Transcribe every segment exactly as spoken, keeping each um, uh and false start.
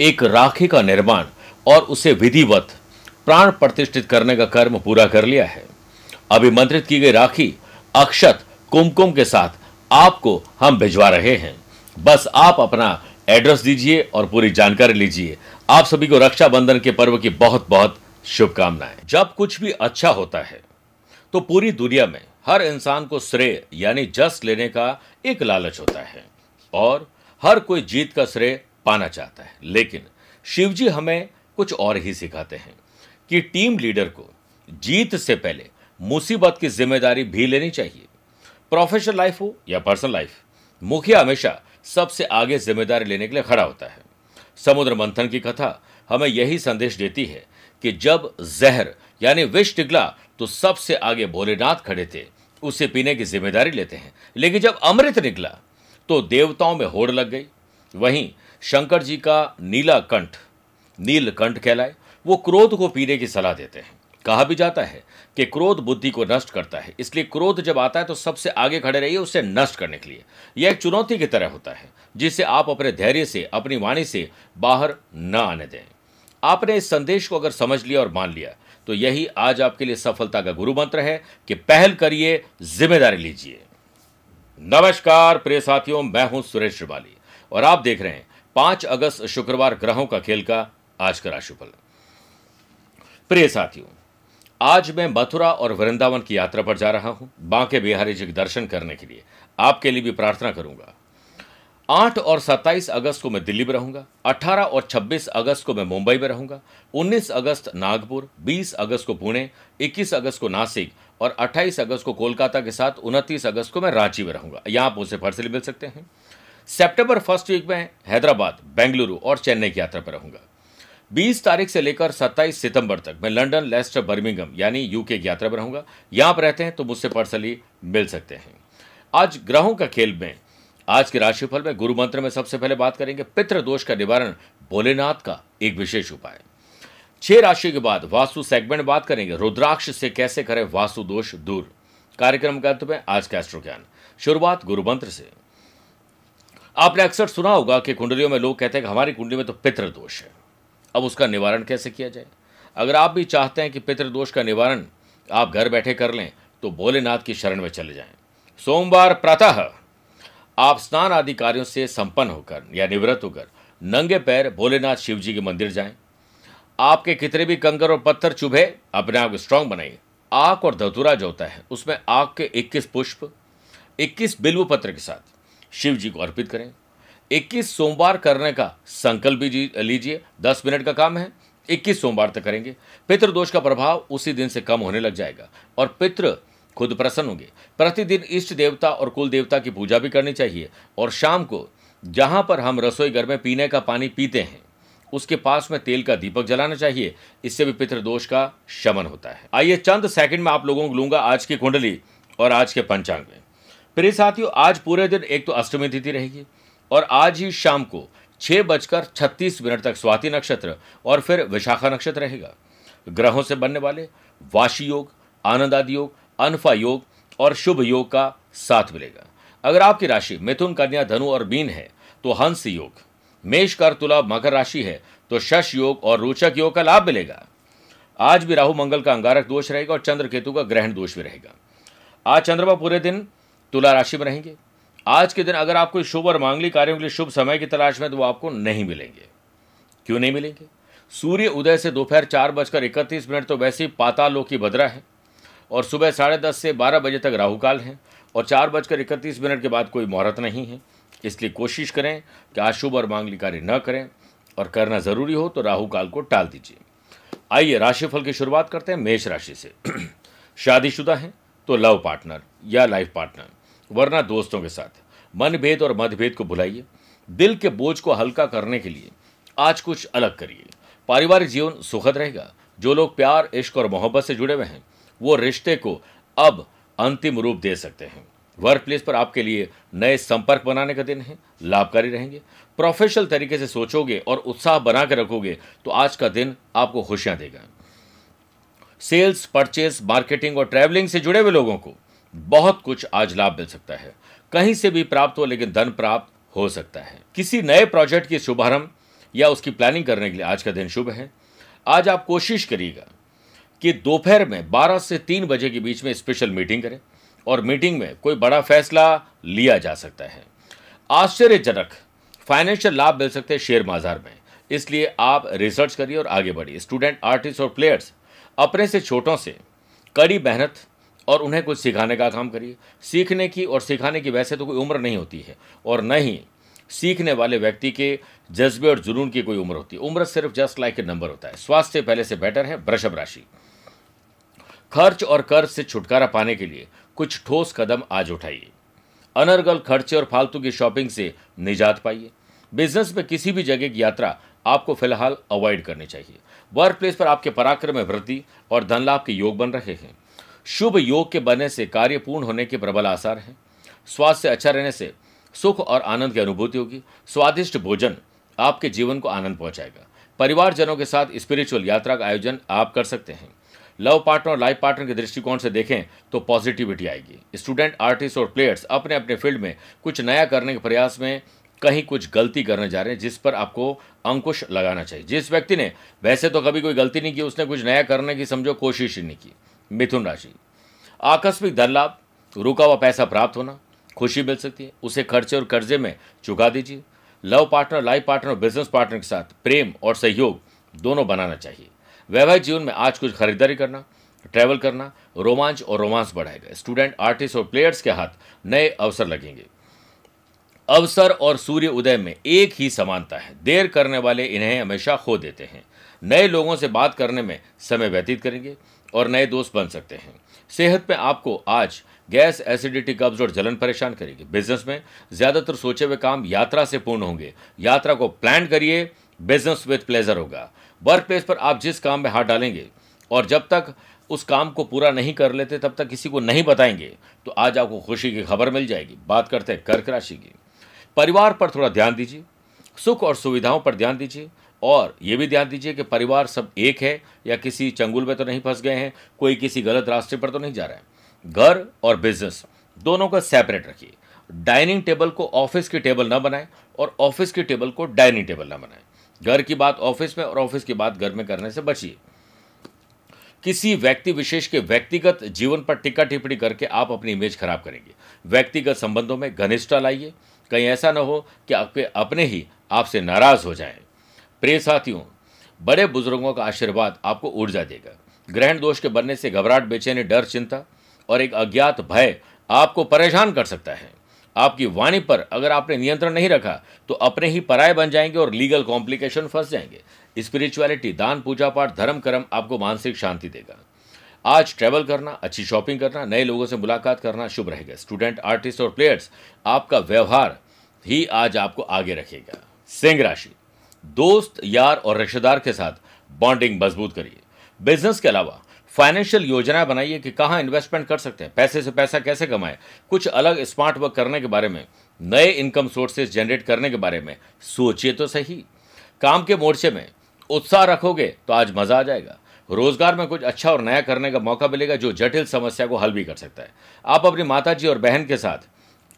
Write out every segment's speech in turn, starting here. एक राखी का निर्माण और उसे विधिवत प्राण प्रतिष्ठित करने का कर्म पूरा कर लिया है। अभिमंत्रित की गई राखी अक्षत कुमकुम के साथ आपको हम भिजवा रहे हैं। बस आप अपना एड्रेस दीजिए और पूरी जानकारी लीजिए। आप सभी को रक्षाबंधन के पर्व की बहुत बहुत शुभकामनाएं। जब कुछ भी अच्छा होता है तो पूरी दुनिया में हर इंसान को श्रेय यानी जस लेने का एक लालच होता है और हर कोई जीत का श्रेय पाना चाहता है। लेकिन शिवजी हमें कुछ और ही सिखाते हैं कि टीम लीडर को जीत से पहले मुसीबत की जिम्मेदारी भी लेनी चाहिए। प्रोफेशनल लाइफ हो या पर्सनल लाइफ, मुखिया हमेशा सबसे आगे जिम्मेदारी लेने के लिए खड़ा होता है। समुद्र मंथन की कथा हमें यही संदेश देती है कि जब जहर यानी विष निकला तो सबसे आगे भोलेनाथ खड़े थे, उसे पीने की जिम्मेदारी लेते हैं। लेकिन जब अमृत निकला तो देवताओं में होड़ लग गई। वहीं शंकर जी का नीला कंठ नीलकंठ कहलाए, वो क्रोध को पीने की सलाह देते हैं। कहा भी जाता है कि क्रोध बुद्धि को नष्ट करता है, इसलिए क्रोध जब आता है तो सबसे आगे खड़े रहिए उसे नष्ट करने के लिए। यह एक चुनौती की तरह होता है जिसे आप अपने धैर्य से, अपनी वाणी से बाहर न आने दें। आपने इस संदेश को अगर समझ लिया और मान लिया तो यही आज आपके लिए सफलता का गुरु मंत्र है कि पहल करिए, जिम्मेदारी लीजिए। नमस्कार प्रिय साथियों, मैं हूं सुरेश श्रीवाली और आप देख रहे हैं पांच अगस्त शुक्रवार ग्रहों का खेल का आज का राशिफल। प्रिय साथियों, आज मैं मथुरा और वृंदावन की यात्रा पर जा रहा हूं बांके बिहारी जी के दर्शन करने के लिए। आपके लिए भी प्रार्थना करूंगा। आठ और सत्ताईस अगस्त को मैं दिल्ली में रहूंगा। अठारह और छब्बीस अगस्त को मैं मुंबई में रहूंगा। उन्नीस अगस्त नागपुर, बीस अगस्त को पुणे, इक्कीस अगस्त को नासिक और अट्ठाईस अगस्त को कोलकाता के साथ उनतीस अगस्त को मैं रांची में रहूंगा। यहाँ आप उसे फर्सली मिल सकते हैं। सितंबर फर्स्ट वीक में हैदराबाद, बेंगलुरु और चेन्नई की यात्रा पर रहूंगा। बीस तारीख से लेकर सत्ताईस सितंबर तक मैं लंदन, लेस्टर, बर्मिंघम यानी यूके की यात्रा पर रहूंगा। यहाँ पर रहते हैं तो मुझसे पर्सनली मिल सकते हैं। आज ग्रहों का खेल में आज के राशिफल में गुरु मंत्र में सबसे पहले बात करेंगे पितृदोष का निवारण भोलेनाथ का एक विशेष उपाय। छह राशि के बाद वास्तु सेगमेंट बात करेंगे रुद्राक्ष से कैसे करें वास्तु दोष दूर। कार्यक्रम का अंत में आज का एस्ट्रो ज्ञान। शुरुआत गुरु मंत्र से। आपने अक्सर सुना होगा कि कुंडलियों में लोग कहते हैं कि हमारी कुंडली में तो पितृदोष है। अब उसका निवारण कैसे किया जाए? अगर आप भी चाहते हैं कि पितृदोष का निवारण आप घर बैठे कर लें तो भोलेनाथ की शरण में चले जाएं। सोमवार प्रातः आप स्नान आदि कार्यों से संपन्न होकर या निवृत्त होकर नंगे पैर भोलेनाथ शिव जी के मंदिर जाएं। आपके कितने भी कंकर और पत्थर चुभे, अपने आप को स्ट्रांग बनाइए। आक और धतूरा जो होता है उसमें आक के इक्कीस पुष्प इक्कीस बिल्व पत्र के साथ शिव जी को अर्पित करें। इक्कीस सोमवार करने का संकल्प भी लीजिए। दस मिनट का काम है, इक्कीस सोमवार तक करेंगे। पितृदोष का प्रभाव उसी दिन से कम होने लग जाएगा और पितृ खुद प्रसन्न होंगे। प्रतिदिन इष्ट देवता और कुल देवता की पूजा भी करनी चाहिए और शाम को जहां पर हम रसोई घर में पीने का पानी पीते हैं उसके पास में तेल का दीपक जलाना चाहिए। इससे भी पितृदोष का शमन होता है। आइए चंद सेकंड में आप लोगों को लूंगा आज की कुंडली और आज के पंचांग में। प्रिय साथियों, आज पूरे दिन एक तो अष्टमी तिथि रहेगी और आज ही शाम को छः बजकर छत्तीस मिनट तक स्वाति नक्षत्र और फिर विशाखा नक्षत्र रहेगा। ग्रहों से बनने वाले वाशी योग, आनंदादि योग, अनफा योग और शुभ योग का साथ मिलेगा। अगर आपकी राशि मिथुन, कन्या, धनु और मीन है तो हंस योग। मेष, कर, तुला, मकर राशि है तो शश योग और रोचक योग का लाभ मिलेगा। आज भी राहु मंगल का अंगारक दोष रहेगा और चंद्र केतु का ग्रहण दोष भी रहेगा। आज चंद्रमा पूरे दिन तुला राशि में रहेंगे। आज के दिन अगर आपको शुभ और मांगलिक कार्यों के लिए शुभ समय की तलाश में तो वो आपको नहीं मिलेंगे। क्यों नहीं मिलेंगे? सूर्य उदय से दोपहर चार बजकर इकतीस मिनट तो वैसे ही पाताल लोक की भद्रा है और सुबह साढ़े दस से बारह बजे तक राहुकाल है और चार बजकर इकतीस मिनट के बाद कोई मुहूर्त नहीं है। इसलिए कोशिश करें कि आज शुभ और मांगलिक कार्य न करें और करना जरूरी हो तो राहुकाल को टाल दीजिए। आइए राशिफल की शुरुआत करते हैं मेष राशि से। शादीशुदा है तो लव पार्टनर या लाइफ पार्टनर वरना दोस्तों के साथ मनभेद और मतभेद को भुलाइए। दिल के बोझ को हल्का करने के लिए आज कुछ अलग करिए। पारिवारिक जीवन सुखद रहेगा। जो लोग प्यार, इश्क और मोहब्बत से जुड़े हुए हैं वो रिश्ते को अब अंतिम रूप दे सकते हैं। वर्क प्लेस पर आपके लिए नए संपर्क बनाने का दिन है, लाभकारी रहेंगे। प्रोफेशनल तरीके से सोचोगे और उत्साह बनाकर रखोगे तो आज का दिन आपको खुशियां देगा। सेल्स, परचेस, मार्केटिंग और ट्रैवलिंग से जुड़े हुए लोगों को बहुत कुछ आज लाभ मिल सकता है। कहीं से भी प्राप्त हो लेकिन धन प्राप्त हो सकता है। किसी नए प्रोजेक्ट की शुभारंभ या उसकी प्लानिंग करने के लिए आज का दिन शुभ है। आज आप कोशिश करिएगा कि दोपहर में बारह से तीन बजे के बीच में स्पेशल मीटिंग करें और मीटिंग में कोई बड़ा फैसला लिया जा सकता है। आश्चर्यजनक फाइनेंशियल लाभ मिल सकते हैं शेयर बाजार में, इसलिए आप रिसर्च करिए और आगे बढ़िए। स्टूडेंट, आर्टिस्ट और प्लेयर्स, अपने से छोटों से कड़ी मेहनत और उन्हें कुछ सिखाने का काम करिए। सीखने की और सिखाने की वैसे तो कोई उम्र नहीं होती है और न ही सीखने वाले व्यक्ति के जज्बे और जुनून की कोई उम्र होती है। उम्र सिर्फ जस्ट लाइक ए नंबर होता है। स्वास्थ्य पहले से बेटर है। वृषभ राशि, खर्च और कर्ज से छुटकारा पाने के लिए कुछ ठोस कदम आज उठाइए। अनर्गल खर्चे और फालतू की शॉपिंग से निजात पाइए। बिजनेस में किसी भी जगह की यात्रा आपको फिलहाल अवॉइड करनी चाहिए। वर्क प्लेस पर आपके पराक्रम में वृद्धि और धन लाभ के योग बन रहे हैं। शुभ योग के बनने से कार्य पूर्ण होने के प्रबल आसार हैं। स्वास्थ्य अच्छा रहने से सुख और आनंद की अनुभूति होगी। स्वादिष्ट भोजन आपके जीवन को आनंद पहुंचाएगा। परिवारजनों के साथ स्पिरिचुअल यात्रा का आयोजन आप कर सकते हैं। लव पार्टनर और लाइफ पार्टनर के दृष्टिकोण से देखें तो पॉजिटिविटी आएगी। स्टूडेंट, आर्टिस्ट और प्लेयर्स अपने अपने फील्ड में कुछ नया करने के प्रयास में कहीं कुछ गलती करने जा रहे हैं, जिस पर आपको अंकुश लगाना चाहिए। जिस व्यक्ति ने वैसे तो कभी कोई गलती नहीं की, उसने कुछ नया करने की समझो कोशिश ही नहीं की। मिथुन राशि, आकस्मिक धन लाभ, रुका हुआ पैसा प्राप्त होना, खुशी मिल सकती है। उसे खर्चे और कर्जे में चुका दीजिए। लव पार्टनर, लाइफ पार्टनर और बिजनेस पार्टनर के साथ प्रेम और सहयोग दोनों बनाना चाहिए। वैवाहिक जीवन में आज कुछ खरीदारी करना, ट्रैवल करना रोमांच और रोमांस बढ़ाएगा। स्टूडेंट, आर्टिस्ट और प्लेयर्स के हाथ नए अवसर लगेंगे। अवसर और सूर्य उदय में एक ही समानता है। देर करने वाले इन्हें हमेशा खो देते हैं। नए लोगों से बात करने में समय व्यतीत करेंगे और नए दोस्त बन सकते हैं। सेहत में आपको आज गैस, एसिडिटी, कब्ज और जलन परेशान करेगी। बिजनेस में ज़्यादातर सोचे हुए काम यात्रा से पूर्ण होंगे। यात्रा को प्लान करिए। बिजनेस विद प्लेजर होगा। वर्क प्लेस पर आप जिस काम में हाथ डालेंगे और जब तक उस काम को पूरा नहीं कर लेते तब तक किसी को नहीं बताएंगे तो आज आपको खुशी की खबर मिल जाएगी। बात करते हैं कर्क राशि की। परिवार पर थोड़ा ध्यान दीजिए। सुख और सुविधाओं पर ध्यान दीजिए और ये भी ध्यान दीजिए कि परिवार सब एक है या किसी चंगुल में तो नहीं फंस गए हैं, कोई किसी गलत रास्ते पर तो नहीं जा रहा है। घर और बिजनेस दोनों को सेपरेट रखिए। डाइनिंग टेबल को ऑफिस की टेबल ना बनाएं और ऑफिस की टेबल को डाइनिंग टेबल ना बनाएं। घर की बात ऑफिस में और ऑफिस की बात घर में करने से बचिए। किसी व्यक्ति विशेष के व्यक्तिगत जीवन पर टिक्का टिप्पणी करके आप अपनी इमेज खराब करेंगे। व्यक्तिगत संबंधों में घनिष्ठता लाइए। कहीं ऐसा ना हो कि आपके अपने ही आपसे नाराज हो जाएं। प्रिय साथियों, बड़े बुजुर्गों का आशीर्वाद आपको ऊर्जा देगा। ग्रहण दोष के बनने से घबराहट, बेचैनी, डर, चिंता और एक अज्ञात भय आपको परेशान कर सकता है। आपकी वाणी पर अगर आपने नियंत्रण नहीं रखा तो अपने ही पराये बन जाएंगे और लीगल कॉम्प्लिकेशन फंस जाएंगे। स्पिरिचुअलिटी, दान, पूजा पाठ, धर्म कर्म आपको मानसिक शांति देगा। आज ट्रैवल करना, अच्छी शॉपिंग करना, नए लोगों से मुलाकात करना शुभ रहेगा। स्टूडेंट, आर्टिस्ट और प्लेयर्स आपका व्यवहार ही आज आपको आगे रखेगा। सिंह राशि, दोस्त, यार और रिश्तेदार के साथ बॉन्डिंग मजबूत करिए। बिजनेस के अलावा फाइनेंशियल योजना बनाइए कि कहाँ इन्वेस्टमेंट कर सकते हैं, पैसे से पैसा कैसे कमाएं। कुछ अलग स्मार्ट वर्क करने के बारे में, नए इनकम सोर्सेज जनरेट करने के बारे में सोचिए तो सही। काम के मोर्चे में उत्साह रखोगे तो आज मज़ा आ जाएगा। रोजगार में कुछ अच्छा और नया करने का मौका मिलेगा जो जटिल समस्या को हल भी कर सकता है। आप अपनी माताजी और बहन के साथ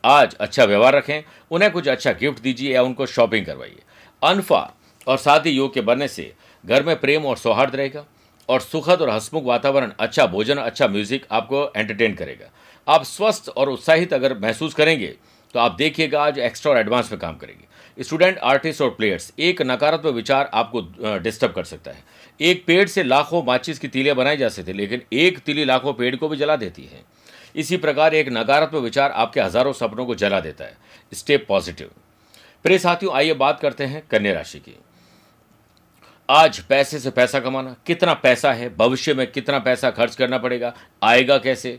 आज अच्छा व्यवहार रखें। उन्हें कुछ अच्छा गिफ्ट दीजिए या उनको शॉपिंग करवाइए। अनफा और शादी योग के बनने से घर में प्रेम और सौहार्द रहेगा और सुखद और हंसमुख वातावरण, अच्छा भोजन, अच्छा म्यूजिक आपको एंटरटेन करेगा। आप स्वस्थ और उत्साहित अगर महसूस करेंगे तो आप देखिएगा आज एक्स्ट्रा और एडवांस में काम करेंगे। स्टूडेंट, आर्टिस्ट और प्लेयर्स एक नकारात्मक विचार आपको डिस्टर्ब कर सकता है। एक पेड़ से लाखों माचिस की तीलियां बनाई जा सकती है लेकिन एक तीली लाखों पेड़ को भी जला देती है। इसी प्रकार एक नकारात्मक विचार आपके हजारों सपनों को जला देता है। Stay positive. प्रिय साथियों, आइए बात करते हैं कन्या राशि की। आज पैसे से पैसा कमाना, कितना पैसा है, भविष्य में कितना पैसा खर्च करना पड़ेगा, आएगा कैसे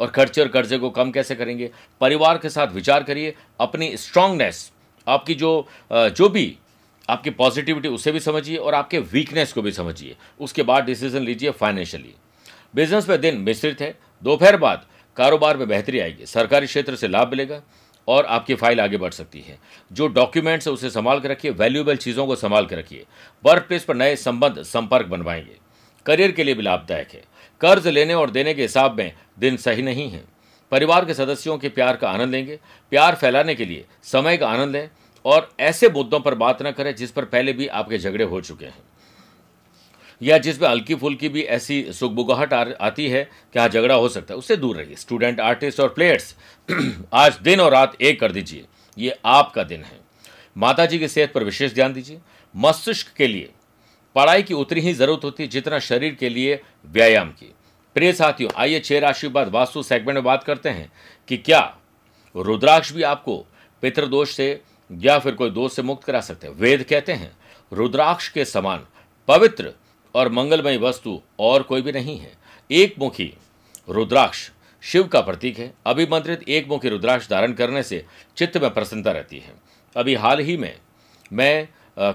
और खर्चे और कर्जे को कम कैसे करेंगे। परिवार के साथ विचार करिए। अपनी स्ट्रांगनेस, आपकी जो जो भी आपकी पॉजिटिविटी उसे भी समझिए और आपके वीकनेस को भी समझिए, उसके बाद डिसीजन लीजिए फाइनेंशियली। बिजनेस में दिन मिश्रित है, दोपहर बाद कारोबार में बेहतरी आएगी, सरकारी क्षेत्र से लाभ मिलेगा और आपकी फाइल आगे बढ़ सकती है। जो डॉक्यूमेंट्स है उसे संभाल कर रखिए, वैल्यूएबल चीज़ों को संभाल कर रखिए। वर्क प्लेस पर नए संबंध संपर्क बनवाएंगे। करियर के लिए भी लाभदायक है। कर्ज लेने और देने के हिसाब में दिन सही नहीं है। परिवार के सदस्यों के प्यार का आनंद लेंगे। प्यार फैलाने के लिए समय का आनंद लें और ऐसे मुद्दों पर बात न करें जिस पर पहले भी आपके झगड़े हो चुके हैं या जिसमें हल्की फुल्की भी ऐसी सुगबुगाहट आती है कि हाँ झगड़ा हो सकता है, उससे दूर रहिए। स्टूडेंट, आर्टिस्ट और प्लेयर्स, आज दिन और रात एक कर दीजिए, ये आपका दिन है। माता जी की सेहत पर विशेष ध्यान दीजिए। मस्तिष्क के लिए पढ़ाई की उतनी ही जरूरत होती है जितना शरीर के लिए व्यायाम की। प्रिय साथियों, आइए छह राशि बाद वास्तु सेगमेंट में बात करते हैं कि क्या रुद्राक्ष भी आपको पितृदोष से या फिर कोई दोष से मुक्त करा सकते हैं। वेद कहते हैं रुद्राक्ष के समान पवित्र और मंगलमयी वस्तु और कोई भी नहीं है। एक मुखी रुद्राक्ष शिव का प्रतीक है। अभिमंत्रित एक मुखी रुद्राक्ष धारण करने से चित्त में प्रसन्नता रहती है। अभी हाल ही में मैं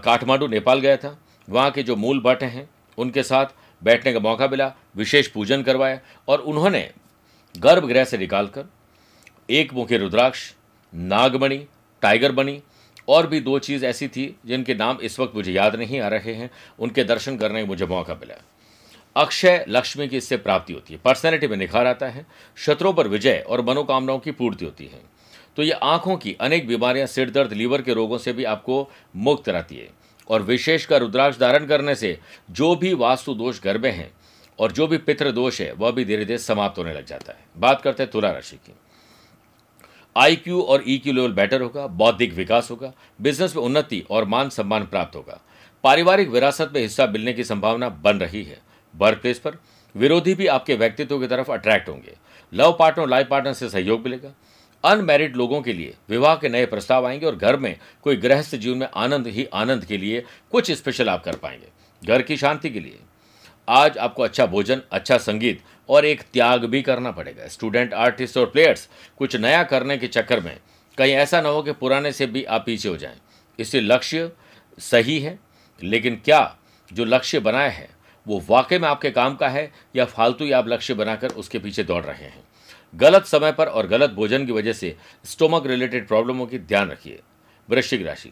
काठमांडू नेपाल गया था। वहाँ के जो मूल भट्ट हैं उनके साथ बैठने का मौका मिला, विशेष पूजन करवाया और उन्होंने गर्भगृह से निकालकर एक मुखी रुद्राक्ष, नागमणि, टाइगर बनी और भी दो चीज़ ऐसी थी जिनके नाम इस वक्त मुझे याद नहीं आ रहे हैं, उनके दर्शन करने का मुझे मौका मिला। अक्षय लक्ष्मी की इससे प्राप्ति होती है। पर्सनैलिटी में निखार आता है। शत्रुओं पर विजय और मनोकामनाओं की पूर्ति होती है। तो ये आँखों की अनेक बीमारियाँ, सिर दर्द, लीवर के रोगों से भी आपको मुक्त कराती है। और विशेषकर रुद्राक्ष धारण करने से जो भी वास्तु दोष घर में हैं और जो भी पितृ दोष है वह भी धीरे धीरे समाप्त होने लग जाता है। बात करते हैं तुला राशि की। आईक्यू और ईक्यू लेवल बेटर होगा, बौद्धिक विकास होगा, बिजनेस में उन्नति और मान सम्मान प्राप्त होगा। पारिवारिक विरासत में हिस्सा मिलने की संभावना बन रही है। वर्क प्लेस पर विरोधी भी आपके व्यक्तित्व की तरफ अट्रैक्ट होंगे। लव पार्टनर, लाइफ पार्टनर से सहयोग मिलेगा। अनमैरिड लोगों के लिए विवाह के नए प्रस्ताव आएंगे और घर में कोई गृहस्थ जीवन में आनंद ही आनंद के लिए कुछ स्पेशल आप कर पाएंगे। घर की शांति के लिए आज आपको अच्छा भोजन, अच्छा संगीत और एक त्याग भी करना पड़ेगा। स्टूडेंट, आर्टिस्ट और प्लेयर्स, कुछ नया करने के चक्कर में कहीं ऐसा ना हो कि पुराने से भी आप पीछे हो जाएं। इससे लक्ष्य सही है, लेकिन क्या जो लक्ष्य बनाया है वो वाकई में आपके काम का है या फालतू ही आप लक्ष्य बनाकर उसके पीछे दौड़ रहे हैं। गलत समय पर और गलत भोजन की वजह से स्टोमक रिलेटेड प्रॉब्लमों की ध्यान रखिए। वृश्चिक राशि,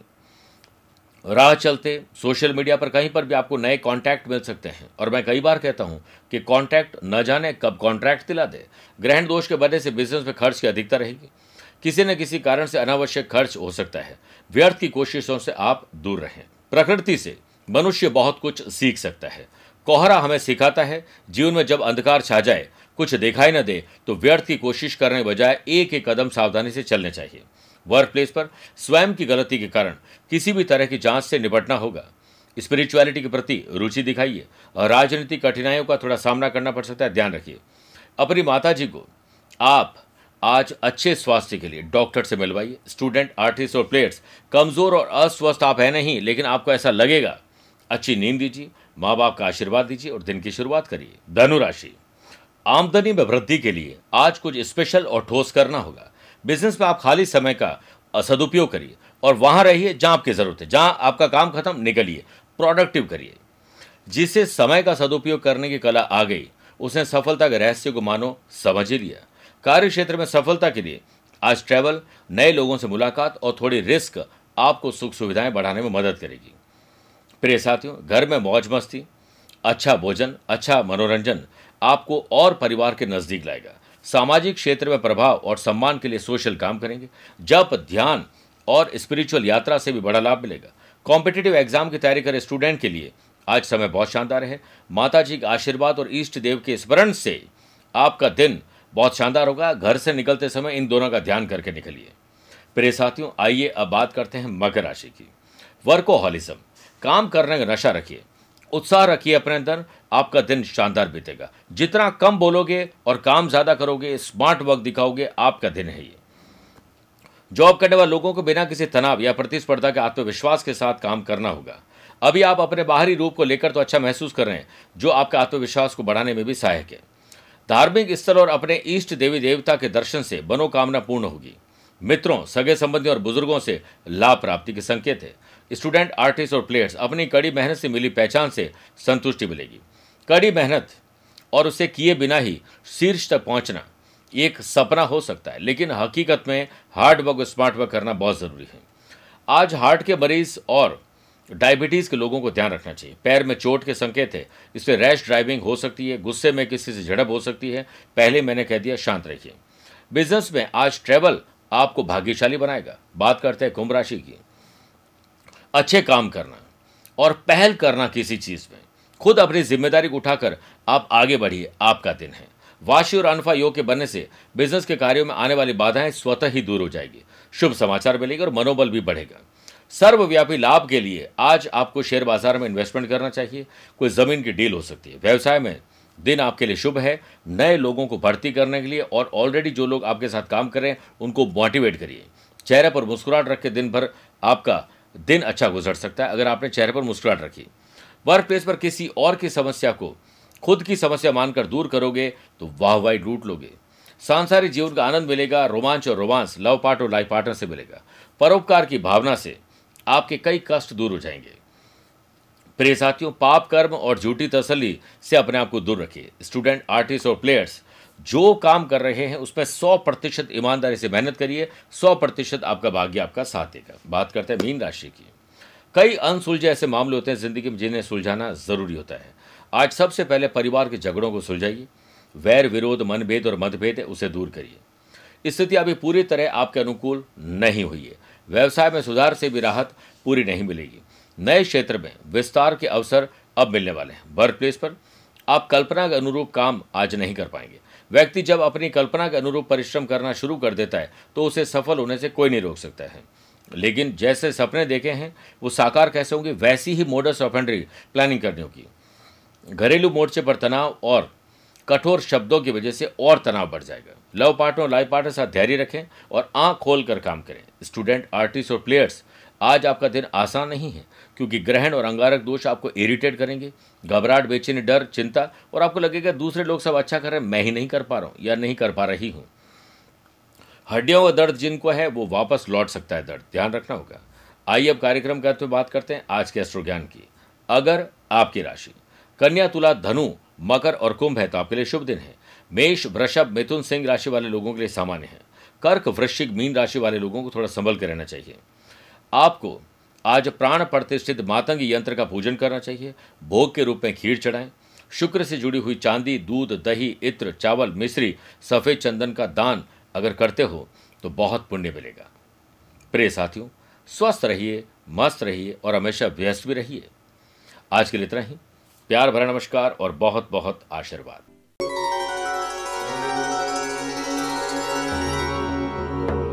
राह चलते सोशल मीडिया पर कहीं पर भी आपको नए कॉन्टैक्ट मिल सकते हैं और मैं कई बार कहता हूं कि कॉन्टैक्ट न जाने कब कॉन्ट्रैक्ट दिला दे। ग्रहण दोष के वजह से बिजनेस में खर्च की अधिकता रहेगी। किसी न किसी कारण से अनावश्यक खर्च हो सकता है। व्यर्थ की कोशिशों से आप दूर रहें। प्रकृति से मनुष्य बहुत कुछ सीख सकता है। कोहरा हमें सिखाता है जीवन में जब अंधकार छा जाए, कुछ दिखाई न दे, तो व्यर्थ की कोशिश करने के बजाय एक एक कदम सावधानी से चलने चाहिए। वर्क प्लेस पर स्वयं की गलती के कारण किसी भी तरह की जांच से निपटना होगा। स्पिरिचुअलिटी के प्रति रुचि दिखाइए और राजनीतिक कठिनाइयों का थोड़ा सामना करना पड़ सकता है, ध्यान रखिए। अपनी माता जी को आप आज अच्छे स्वास्थ्य के लिए डॉक्टर से मिलवाइए। स्टूडेंट, आर्टिस्ट और प्लेयर्स, कमज़ोर और अस्वस्थ आप हैं नहीं, लेकिन आपको ऐसा लगेगा। अच्छी नींद दीजिए, माँ बाप का आशीर्वाद दीजिए और दिन की शुरुआत करिए। धनुराशि, आमदनी में वृद्धि के लिए आज कुछ स्पेशल और ठोस करना होगा। बिजनेस में आप खाली समय का सदुपयोग करिए और वहाँ रहिए जहाँ आपकी ज़रूरत है। जहाँ आपका काम खत्म, निकलिए, प्रोडक्टिव करिए। जिसे समय का सदुपयोग करने की कला आ गई उसने सफलता के रहस्य को मानो समझ ही लिया। कार्य क्षेत्र में सफलता के लिए आज ट्रैवल, नए लोगों से मुलाकात और थोड़ी रिस्क आपको सुख सुविधाएँ बढ़ाने में मदद करेगी। प्रिय साथियों, घर में मौज मस्ती, अच्छा भोजन, अच्छा मनोरंजन आपको और परिवार के नज़दीक लाएगा। सामाजिक क्षेत्र में प्रभाव और सम्मान के लिए सोशल काम करेंगे। जप, ध्यान और स्पिरिचुअल यात्रा से भी बड़ा लाभ मिलेगा। कॉम्पिटिटिव एग्जाम की तैयारी कर स्टूडेंट के लिए आज समय बहुत शानदार है। माता जी के आशीर्वाद और इष्ट देव के स्मरण से आपका दिन बहुत शानदार होगा। घर से निकलते समय इन दोनों का ध्यान करके निकलिए। प्रिय साथियों, आइए अब बात करते हैं मकर राशि की। वर्कोहॉलिज्म, काम करने का नशा रखिए, उत्साह रखिए अपने अंदर, आपका दिन शानदार बीतेगा। जितना कम बोलोगे और काम ज़्यादा करोगे, स्मार्ट वर्क दिखाओगे, आपका दिन है ये। जॉब करने वाले लोगों को बिना किसी तनाव या प्रतिस्पर्धा के आत्मविश्वास के साथ काम करना होगा। अभी आप अपने बाहरी रूप को लेकर तो अच्छा महसूस कर रहे हैं, जो आपके आत्मविश्वास को बढ़ाने में भी सहायक है। धार्मिक स्थल और अपने इष्ट देवी देवता के दर्शन से मनोकामना पूर्ण होगी। मित्रों, सगे संबंधियों और बुजुर्गों से लाभ प्राप्ति के संकेत है। स्टूडेंट, आर्टिस्ट और प्लेयर्स अपनी कड़ी मेहनत से मिली पहचान से संतुष्टि मिलेगी। कड़ी मेहनत और उसे किए बिना ही शीर्ष तक पहुंचना एक सपना हो सकता है, लेकिन हकीकत में हार्ड वर्क और स्मार्ट वर्क करना बहुत ज़रूरी है। आज हार्ट के मरीज और डायबिटीज़ के लोगों को ध्यान रखना चाहिए। पैर में चोट के संकेत है, इसमें रैश ड्राइविंग हो सकती है, गुस्से में किसी से झड़प हो सकती है। पहले मैंने कह दिया, शांत रहिए। बिजनेस में आज ट्रैवल आपको भाग्यशाली बनाएगा। बात करते हैं कुंभ राशि की। अच्छे काम करना और पहल करना किसी चीज़ में, खुद अपनी जिम्मेदारी उठाकर आप आगे बढ़िए, आपका दिन है। वाशी और अनफा योग के बनने से बिजनेस के कार्यों में आने वाली बाधाएं स्वतः ही दूर हो जाएगी, शुभ समाचार मिलेगा और मनोबल भी बढ़ेगा। सर्वव्यापी लाभ के लिए आज आपको शेयर बाजार में इन्वेस्टमेंट करना चाहिए, कोई जमीन की डील हो सकती है। व्यवसाय में दिन आपके लिए शुभ है, नए लोगों को भर्ती करने के लिए, और ऑलरेडी जो लोग आपके साथ काम कर रहे हैं उनको मोटिवेट करिए। चेहरे पर मुस्कुराहट रख के दिन भर आपका दिन अच्छा गुजर सकता है, अगर आपने चेहरे पर मुस्कुराहट रखी। वर्क प्लेस पर किसी और की समस्या को खुद की समस्या मानकर दूर करोगे तो वाहवाही लूट लोगे। सांसारिक जीवन का आनंद मिलेगा, रोमांच और रोमांस लव पार्ट और लाइफ पार्टनर से मिलेगा। परोपकार की भावना से आपके कई कष्ट दूर हो जाएंगे। प्रिय साथियों, पाप कर्म और झूठी तसल्ली से अपने आप को दूर रखिए। स्टूडेंट, आर्टिस्ट और प्लेयर्स जो काम कर रहे हैं उसमें सौ प्रतिशत ईमानदारी से मेहनत करिए, सौ प्रतिशत आपका भाग्य आपका साथ देगा। बात करते हैं मीन राशि की। कई अनसुलझे ऐसे मामले होते हैं जिंदगी में जिन्हें सुलझाना जरूरी होता है। आज सबसे पहले परिवार के झगड़ों को सुलझाइए। वैर विरोध, मनभेद और मतभेद है, उसे दूर करिए। स्थिति अभी पूरी तरह आपके अनुकूल नहीं हुई है। व्यवसाय में सुधार से भी राहत पूरी नहीं मिलेगी। नए क्षेत्र में विस्तार के अवसर अब मिलने वाले हैं। वर्क प्लेस पर आप कल्पना के अनुरूप काम आज नहीं कर पाएंगे। व्यक्ति जब अपनी कल्पना के अनुरूप परिश्रम करना शुरू कर देता है तो उसे सफल होने से कोई नहीं रोक सकता है, लेकिन जैसे सपने देखे हैं वो साकार कैसे होंगे, वैसी ही मोडस ऑपेंड्री प्लानिंग करनी होगी। घरेलू मोर्चे पर तनाव और कठोर शब्दों की वजह से और तनाव बढ़ जाएगा। लव पार्टनर और लाइफ पार्टनर साथ धैर्य रखें और आंख खोल कर काम करें। स्टूडेंट, आर्टिस्ट और प्लेयर्स आज आपका दिन आसान नहीं है, क्योंकि ग्रहण और अंगारक दोष आपको इरिटेट करेंगे। घबराहट, बेचैनी, डर, चिंता और आपको लगेगा दूसरे लोग सब अच्छा कर रहे हैं, मैं ही नहीं कर पा रहा हूँ या नहीं कर पा रही हूँ। हड्डियों का दर्द जिनको है वो वापस लौट सकता है, दर्द ध्यान रखना होगा। आइए अब कार्यक्रम के अंत में बात करते हैं आज के एस्ट्रो ज्ञान की। अगर आपकी राशि कन्या, तुला, धनु, मकर और कुंभ है तो आपके लिए शुभ दिन है। मेष, वृषभ, मिथुन, सिंह राशि वाले लोगों के लिए सामान्य है। कर्क, वृश्चिक, मीन राशि वाले लोगों को थोड़ा संभल कर रहना चाहिए। आपको आज प्राण प्रतिष्ठित मातंगी यंत्र का पूजन करना चाहिए। भोग के रूप में खीर चढ़ाएं। शुक्र से जुड़ी हुई चांदी, दूध, दही, इत्र, चावल, मिश्री, सफ़ेद चंदन का दान अगर करते हो तो बहुत पुण्य मिलेगा। प्रिय साथियों, स्वस्थ रहिए, मस्त रहिए और हमेशा व्यस्त भी रहिए। आज के लिए इतना ही। प्यार भरा नमस्कार और बहुत बहुत आशीर्वाद।